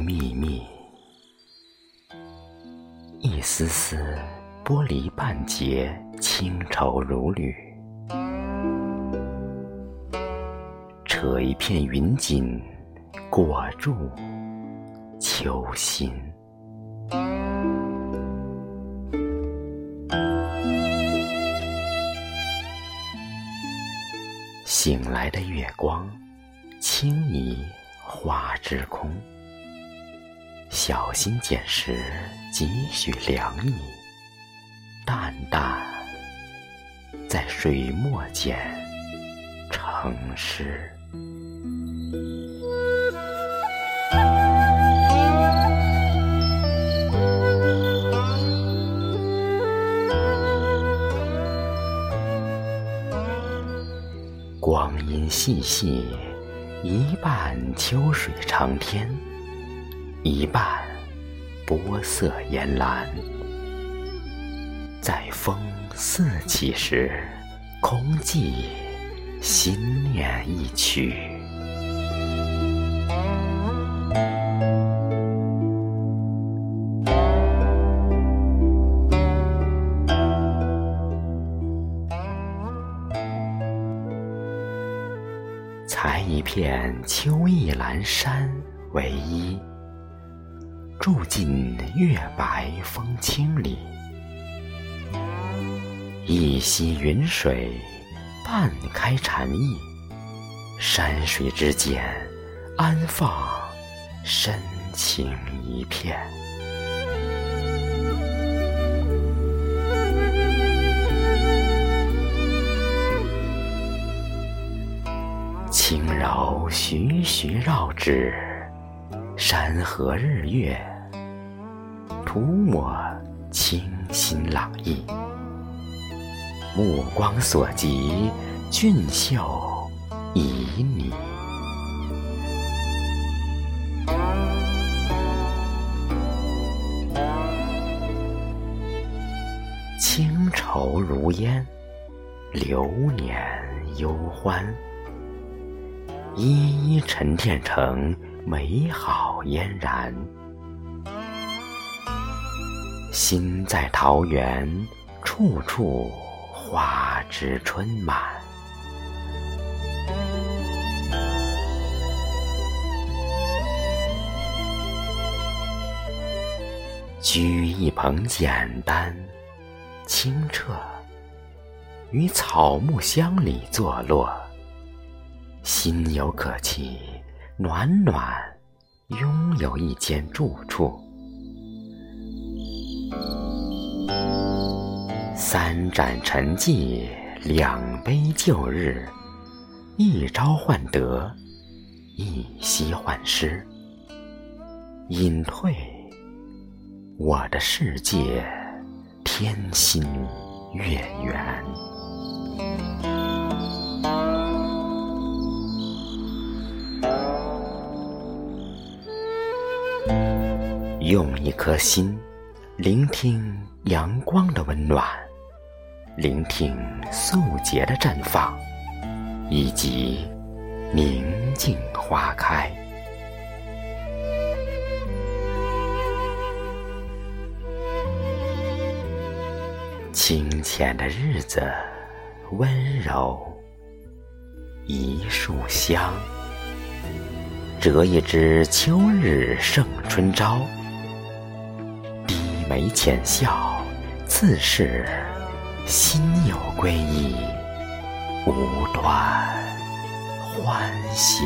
秘密，一丝丝玻璃半截，轻愁如缕。扯一片云锦，裹住秋心。醒来的月光，轻移花之空，小心捡拾几许凉意，淡淡在水墨间成诗。光阴细细，一半秋水长天，一半波色岩岚。在风四起时，空寂心念一曲。裁一片秋意阑珊为衣，住进月白风清里。一溪云水半开禅意，山水之间安放深情一片。轻柔徐徐绕指，山河日月涂抹清新朗逸。目光所及，俊秀旖旎。清愁如烟，流年忧欢，一一沉淀成美好嫣然。心在桃源，处处花枝春满。掬一捧简单清澈，于草木香里坐落，心有可期，暖暖拥有一间住处。三盏沉寂，两杯旧日，一朝换得，一夕换失。隐退，我的世界天心月圆。用一颗心，聆听阳光的温暖，聆听素洁的绽放，以及宁静花开。清浅的日子，温柔一束香，折一枝秋日胜春朝。眉浅笑，自是心有归依，无端欢喜。